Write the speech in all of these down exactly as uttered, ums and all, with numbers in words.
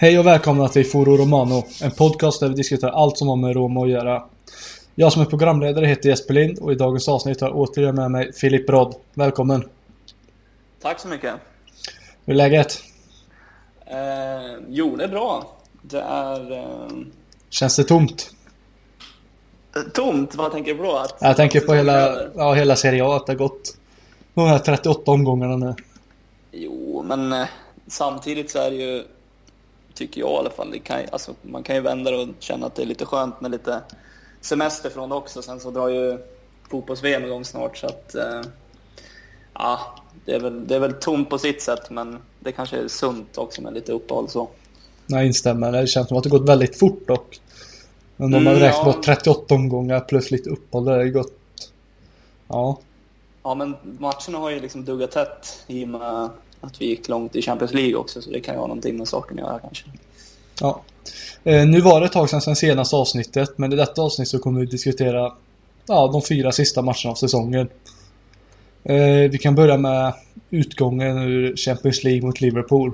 Hej och välkomna till Foro Romano, en podcast där vi diskuterar allt som har med Roma att göra. Jag som är programledare heter Jesper Lind och i dagens avsnitt har jag återigen med mig Filip Råd. Välkommen! Tack så mycket! Hur är läget? Eh, jo, det är bra. Det är... Eh... Känns det tomt? Tomt? Vad tänker du på? Att... Jag tänker på hela, ja, hela Serie A, att det har gått de här trettioåtta omgångarna nu. Jo, men eh, samtidigt så är det ju... Tycker jag i alla fall. Det kan, alltså, man kan ju vända och känna att det är lite skönt med lite semester från det också. Sen så drar ju fotbolls-V M igång snart. Så att, eh, ja, det är, väl, det är väl tomt på sitt sätt. Men det kanske är sunt också med lite uppehåll. Så. Jag instämmer. Det känns som att det gått väldigt fort dock. Men om man mm, räknar ja. på trettioåtta omgångar plus lite uppehåll. Det har ju gått... Ja. Ja, men matcherna har ju liksom duggat tätt i och med... att vi gick långt i Champions League också. Så det kan ju ha någonting med saken att göra kanske. Ja. eh, Nu var det ett tag sedan, sedan senaste avsnittet. Men i detta avsnitt så kommer vi diskutera ja, de fyra sista matcherna av säsongen. eh, Vi kan börja med utgången ur Champions League mot Liverpool.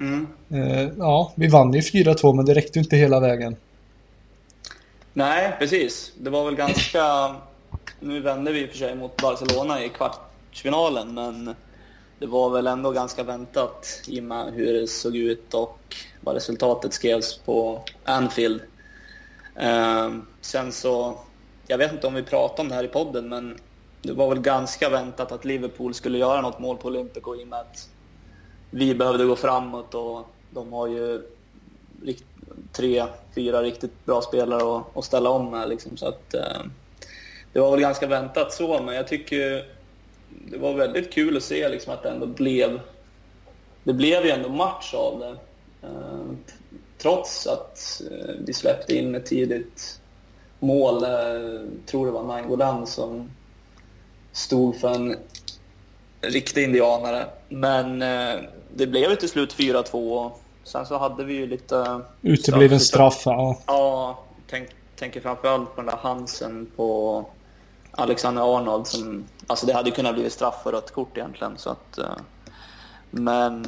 mm. eh, Ja, vi vann ju fyra två, men det räckte inte hela vägen. Nej, precis. Det var väl ganska... Nu vände vi i och för sig mot Barcelona i kvartsfinalen, men det var väl ändå ganska väntat i och med hur det såg ut och vad resultatet skrevs på Anfield. Eh, sen så, jag vet inte om vi pratade om det här i podden, men det var väl ganska väntat att Liverpool skulle göra något mål på Olympico i och med att vi behövde gå framåt och de har ju rikt- tre, fyra riktigt bra spelare att, att ställa om med. Liksom. Så att, eh, det var väl ganska väntat så, men jag tycker ju... Det var väldigt kul att se liksom, att det ändå blev... Det blev ju ändå match av det. Eh, trots att eh, vi släppte in ett tidigt mål. Eh, tror det var Nainggolan som stod för en riktig indianare. Men eh, det blev ju till slut fyra två. Sen så hade vi ju lite... Utebliven straff, ja. Ja, tänk, tänker framförallt på den där Hansen på... Alexander Arnold som, alltså det hade ju kunnat bli straff för rött kort egentligen, så att men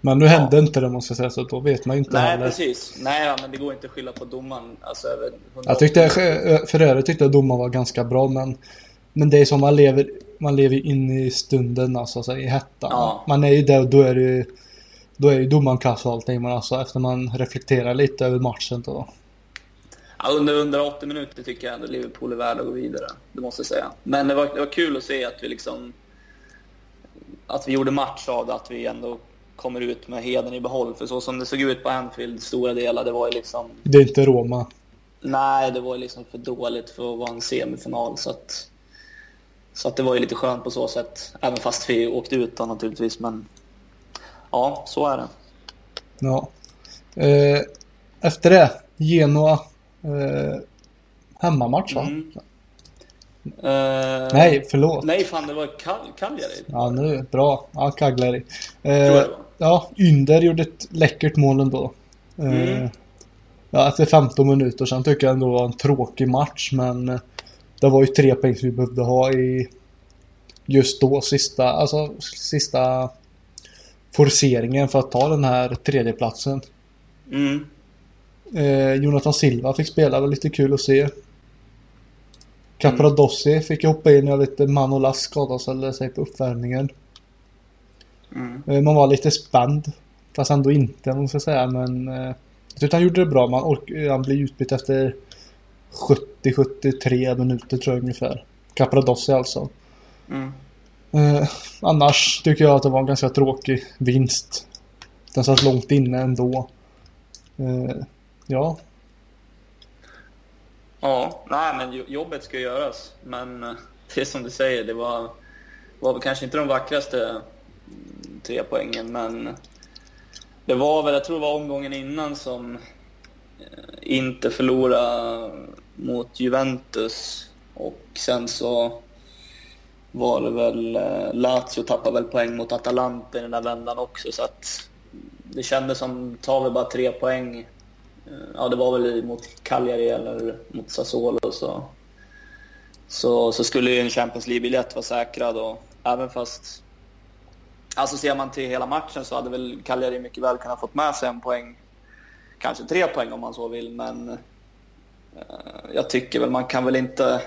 men nu ja. hände inte det, måste jag säga, så då vet man inte. Nej, heller. Precis. Nej, ja, men det går inte att skylla på domaren, alltså över hundra. Jag tyckte för övrigt tyckte jag domaren var ganska bra, men men det är som man lever man lever in i stunden, alltså så i hettan. Ja. Man är ju där och då är det då är ju domaren kass och allting, men alltså efter man reflekterar lite över matchen då. Ja, under hundraåttio minuter tycker jag ändå Liverpool är värd att gå vidare, det måste jag säga. Men det var, det var kul att se att vi liksom att vi gjorde match av det, att vi ändå kommer ut med heden i behåll. För så som det såg ut på Anfield, stora delar, det var ju liksom... Det är inte Roma. Nej, det var ju liksom för dåligt för att vara en semifinal, så att så att det var ju lite skönt på så sätt, även fast vi åkte ut då naturligtvis, men ja, så är det. Ja. Eh, efter det, Genoa Uh, hemmamatch va? Mm. Uh, nej, förlåt. Nej, fan, det var Cagliari. Kall- ja, nu, bra. Ja, Cagliari. Uh, ja, Younder gjorde ett läckert mål ändå. Uh, mm. Ja, efter femton minuter sen tycker jag ändå det var en tråkig match, men det var ju tre poäng vi behövde ha i just då sista, alltså sista forceringen för att ta den här tredje platsen. Mm. Eh, Jonathan Silva fick spela, det var lite kul att se. Capradossi mm. fick hoppa in när lite Manola skadade sig på uppvärmningen. mm. eh, Man var lite spänd, fast ändå inte, man ska säga. Men eh, jag tyckte han gjorde det bra. Man ork- han blev utbytt efter sjuttio till sjuttiotre minuter tror jag ungefär. Capradossi alltså. mm. eh, Annars tycker jag att det var en ganska tråkig vinst. Den satt långt inne ändå. eh, Ja. Ja, nej, men jobbet ska göras. Men det som du säger, det var, var kanske inte de vackraste tre poängen, men det var väl, jag tror det var omgången innan som inte förlorade mot Juventus. Och sen så var det väl Lazio tappade väl poäng mot Atalanta i den där vändan också. Så att det kändes som, tar vi bara tre poäng. Ja, det var väl mot Cagliari eller mot Sassuolo, så, så, så skulle ju en Champions League-biljett vara säkrad. Och även fast Alltså ser man till hela matchen så hade väl Cagliari mycket väl kunnat fått med sig en poäng, kanske tre poäng om man så vill. Men eh, jag tycker väl man kan väl inte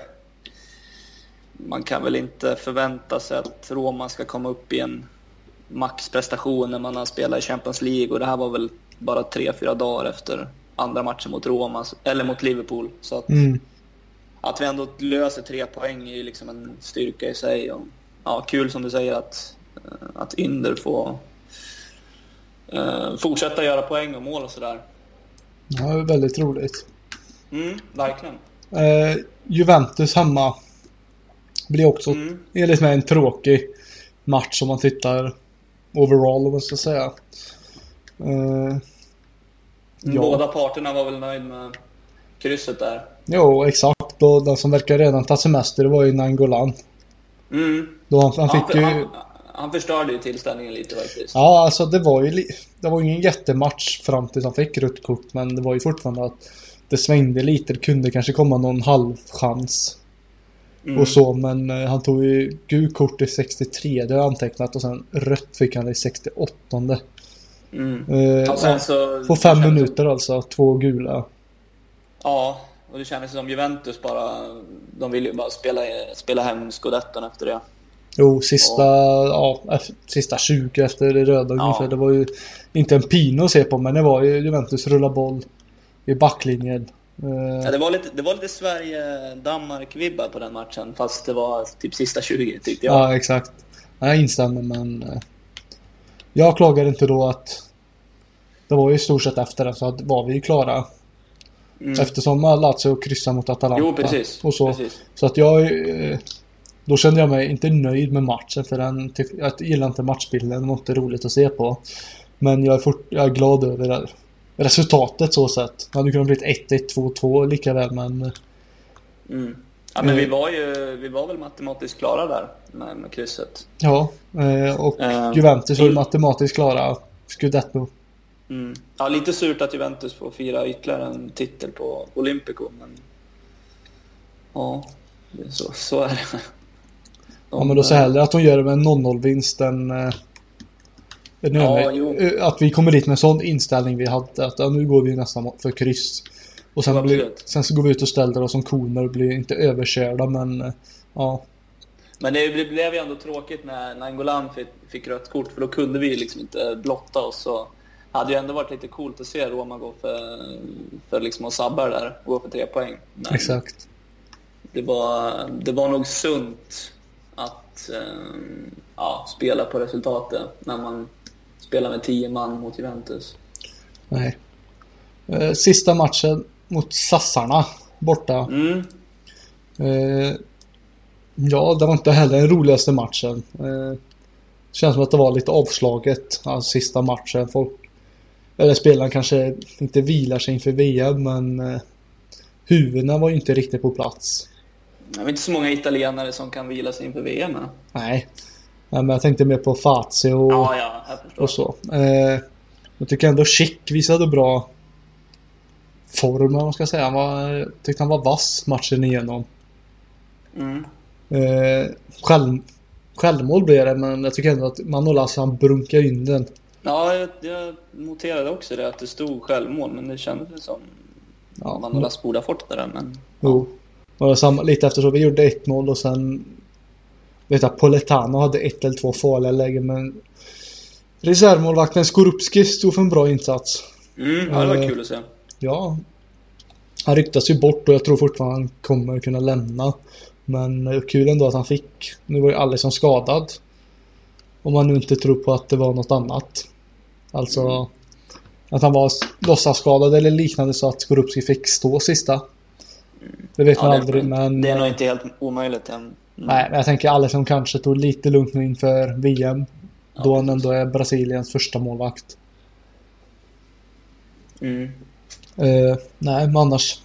man kan väl inte förvänta sig att Roma ska komma upp i en maxprestation när man har spelat i Champions League, och det här var väl bara tre fyra dagar efter andra matchen mot Roma eller mot Liverpool, så att mm. att vi ändå löser tre poäng är ju liksom en styrka i sig. Och ja, kul som du säger att att Younder får eh, fortsätta göra poäng och mål och sådär. Ja, det är väldigt roligt. Mm, verkligen. Eh, Juventus hemma blir också mm. enligt mig en tråkig match om man tittar overall, om man ska säga. Eh, ja. Båda parterna var väl nöjd med krysset där. Jo, exakt. Och den som verkar redan ta semester var ju Nainggolan. Mm. Då han, han fick han, ju... Han... Han förstörde ju tillställningen lite faktiskt. Ja, alltså det var ju li- det var ingen jättematch fram tills han fick rött kort, men det var ju fortfarande att det svängde lite. Det kunde kanske komma någon halv chans mm. och så, men eh, han tog ju gult kort i sextiotre, det är antecknat, och sen rött fick han i sextioåtta. Mm. Eh, alltså, alltså, på fem minuter som... alltså, två gula. Ja, och det kändes som Juventus bara, de ville ju bara spela, spela hem Scudetton efter det. Jo, sista, ja. Ja, sista tjugo efter det röda ja. ungefär. Det var ju inte en pino att se på, men det var ju Juventus rulla boll i backlinjen. Ja, det var lite, det var lite Sverige-Danmark-vibbar på den matchen, fast det var typ sista tjugo tyckte jag. Ja, exakt. Jag instämmer, men jag klagar inte då att det var ju i stort sett efter det, så att var vi ju klara. Mm. Eftersom Lazio kryssade mot Atalanta. Jo, precis. Och så, precis. Så att jag... Då kände jag mig inte nöjd med matchen, för den, jag gillar inte matchbilden, det var inte roligt att se på. Men jag är, fort, jag är glad över det resultatet så sett. Det hade kunnat blivit ett ett, två två lika väl, men... Mm. Ja, men eh, vi var ju vi var väl matematiskt klara där med, med krysset. Ja, eh, och eh, Juventus var ju matematiskt klara. Scudetto. Mm. Ja, lite surt att Juventus får fira ytterligare en titel på Olympico, men... Ja, så, så är det. Ja, men då så hellre att de gör det med en noll noll-vinst än, äh, ja, att vi kommer dit med en sån inställning vi hade, att ja, nu går vi nästan för kryss. Och sen, ja, blir, sen så går vi ut och ställer oss som koner och blir inte överkörda, men äh, ja. Men det blev ju ändå tråkigt när Nainggolan fick, fick rött kort, för då kunde vi liksom inte blotta oss. Så hade ju ändå varit lite coolt att se Roma gå för, för liksom att sabba där och gå för tre poäng. Men exakt. Det var, det var nog sunt att ähm, ja, spela på resultatet när man spelar med tio man mot Juventus. Nej. Eh, sista matchen mot Sassarna borta. Mm. Eh, ja, det var inte heller den roligaste matchen. Eh, känns som att det var lite avslaget, alltså sista matchen. Folk, eller spelaren kanske inte vilar sig inför V M, men eh, huvudena var ju inte riktigt på plats. Det är inte så många italienare som kan vila sig inför V M. Nej, men jag tänkte mer på Fazio och, ja, ja, och så. Eh, jag tycker ändå Schick visade bra form, om man ska säga. Han var, tyckte han var vass matchen igenom. Mm. Eh, själv, självmål blev det, men jag tycker ändå att Manola, han brunkade in den. Ja, jag, jag noterade också det, att det stod självmål, men det kändes som ja, Manola borde ha fått det där. Men, jo. Ja. Och samma, lite efter så vi gjorde ett noll och sen vet jag, Poletano hade ett eller två farliga lägen, men reservmålvakten Skorupski stod för en bra insats. Mm, ja, det var uh, kul att se. Ja. Han ryktas ju bort och jag tror fortfarande han kommer kunna lämna, men kul ändå att han fick. Nu var ju alla som skadad, om man nu inte tror på att det var något annat. Alltså mm. att han var låtsasskadad eller liknande, så att Skorupski fick stå sista. Det vet ja, man det, aldrig, men det är nog inte helt omöjligt än. Mm. Nej, men jag tänker alla som kanske tog lite lugnt nu inför V M, ja, då han ändå är Brasiliens första målvakt. Mm. Uh, nej, men annars.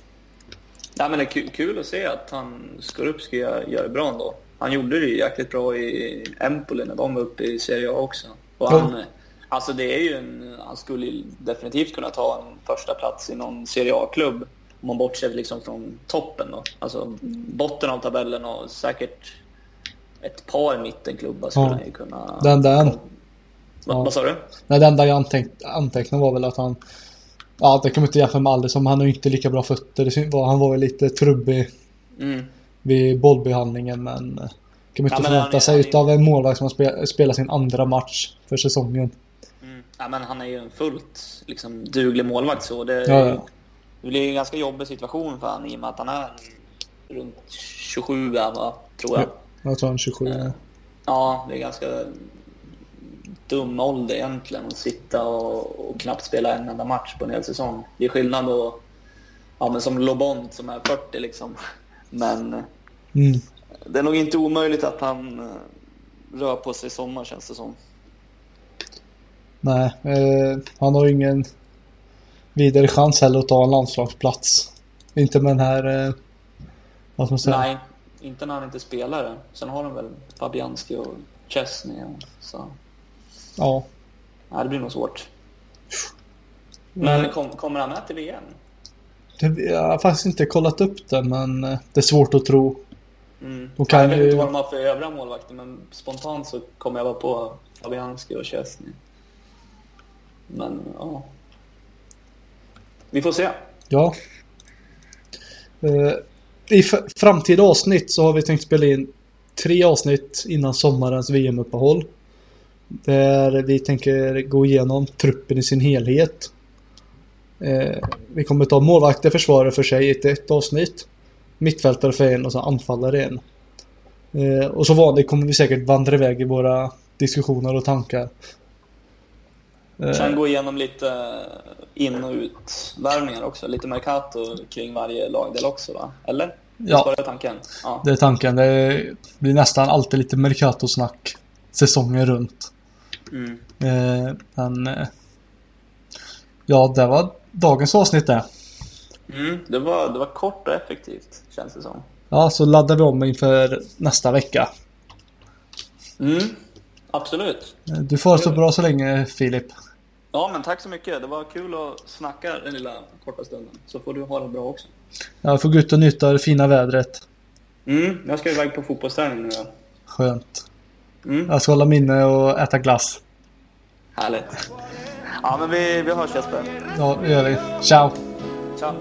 Nej, men det är kul, kul att se att han Skorupski gör det bra ändå. Han gjorde det ju jäkligt bra i Empoli när de var uppe i Serie A också. Och han, mm. alltså det är ju en, han skulle definitivt kunna ta en första plats i någon Serie A-klubb. Om man bortser liksom från toppen då. Alltså botten av tabellen och säkert ett par mittenklubbar skulle ja. kunna den, den. Vad ja. sa du? Nej, det enda jag anteck- antecknade var väl att han, ja, det kommer inte jämföra med Alisson, han har ju inte lika bra fötter. Han var ju lite trubbig mm. vid bollbehandlingen, men kan man inte ja, förvänta sig utav en målvakt som har spelat sin andra match för säsongen. Mm. Ja, men han är ju en fullt liksom duglig målvakt, så det, ja, ja. det blir ju en ganska jobbig situation för han, i och med att han är runt tjugosju, va, tror jag. Ja, jag tror han är tjugosju. Ja, ja, det är ganska dum ålder egentligen att sitta och, och knappt spela en enda match på en hel säsong. Det är skillnad då, ja, men som Lobont som är fyrtio liksom. Men mm. det är nog inte omöjligt att han rör på sig i sommar, känns det som. Nej, eh, han har ingen vidare chans heller att ta en landslagsplats. Inte med den här eh, vad ska man säga? Nej, inte när han inte spelar det. Sen har de väl Fabianski och Chesney, så. Ja. Nej, det blir nog svårt. Men mm. kom, kommer han med till V M? Det, jag har faktiskt inte kollat upp det, men det är svårt att tro. Mm. Och kan jag vet ju... inte vad de har för övriga målvakter, men spontant så kommer jag bara på Fabianski och Chesney. Men ja, vi får se. Ja. I framtida avsnitt så har vi tänkt spela in tre avsnitt innan sommarens V M-uppehåll, där vi tänker gå igenom truppen i sin helhet. Vi kommer ta målvakter, försvarare för sig i ett avsnitt, mittfältare för en och så anfallare en. Och så vanligt kommer vi säkert vandra iväg i våra diskussioner och tankar. Sen gå igenom lite in- och utvärvningar också, lite mercato kring varje lagdel också, va? Eller? Ja, det är tanken. Ja. Det är tanken. Det blir nästan alltid lite mercato-snack säsongen runt. Mm. Men ja, det var dagens avsnitt där. Mm, det var, det var kort och effektivt, känns det som. Ja, så laddar vi om inför nästa vecka. Mm, absolut. Du får så bra så länge, Filip. Ja, men tack så mycket. Det var kul att snacka den lilla korta stunden. Så får du ha det bra också. Jag får gå ut och njuta det fina vädret. Mm, jag ska iväg på fotbollsträning nu. Skönt. Mm. Jag ska hålla minne och äta glass. Härligt. Ja, men vi, vi hörs, Jesper. Ja, det gör vi. Ciao. Ciao.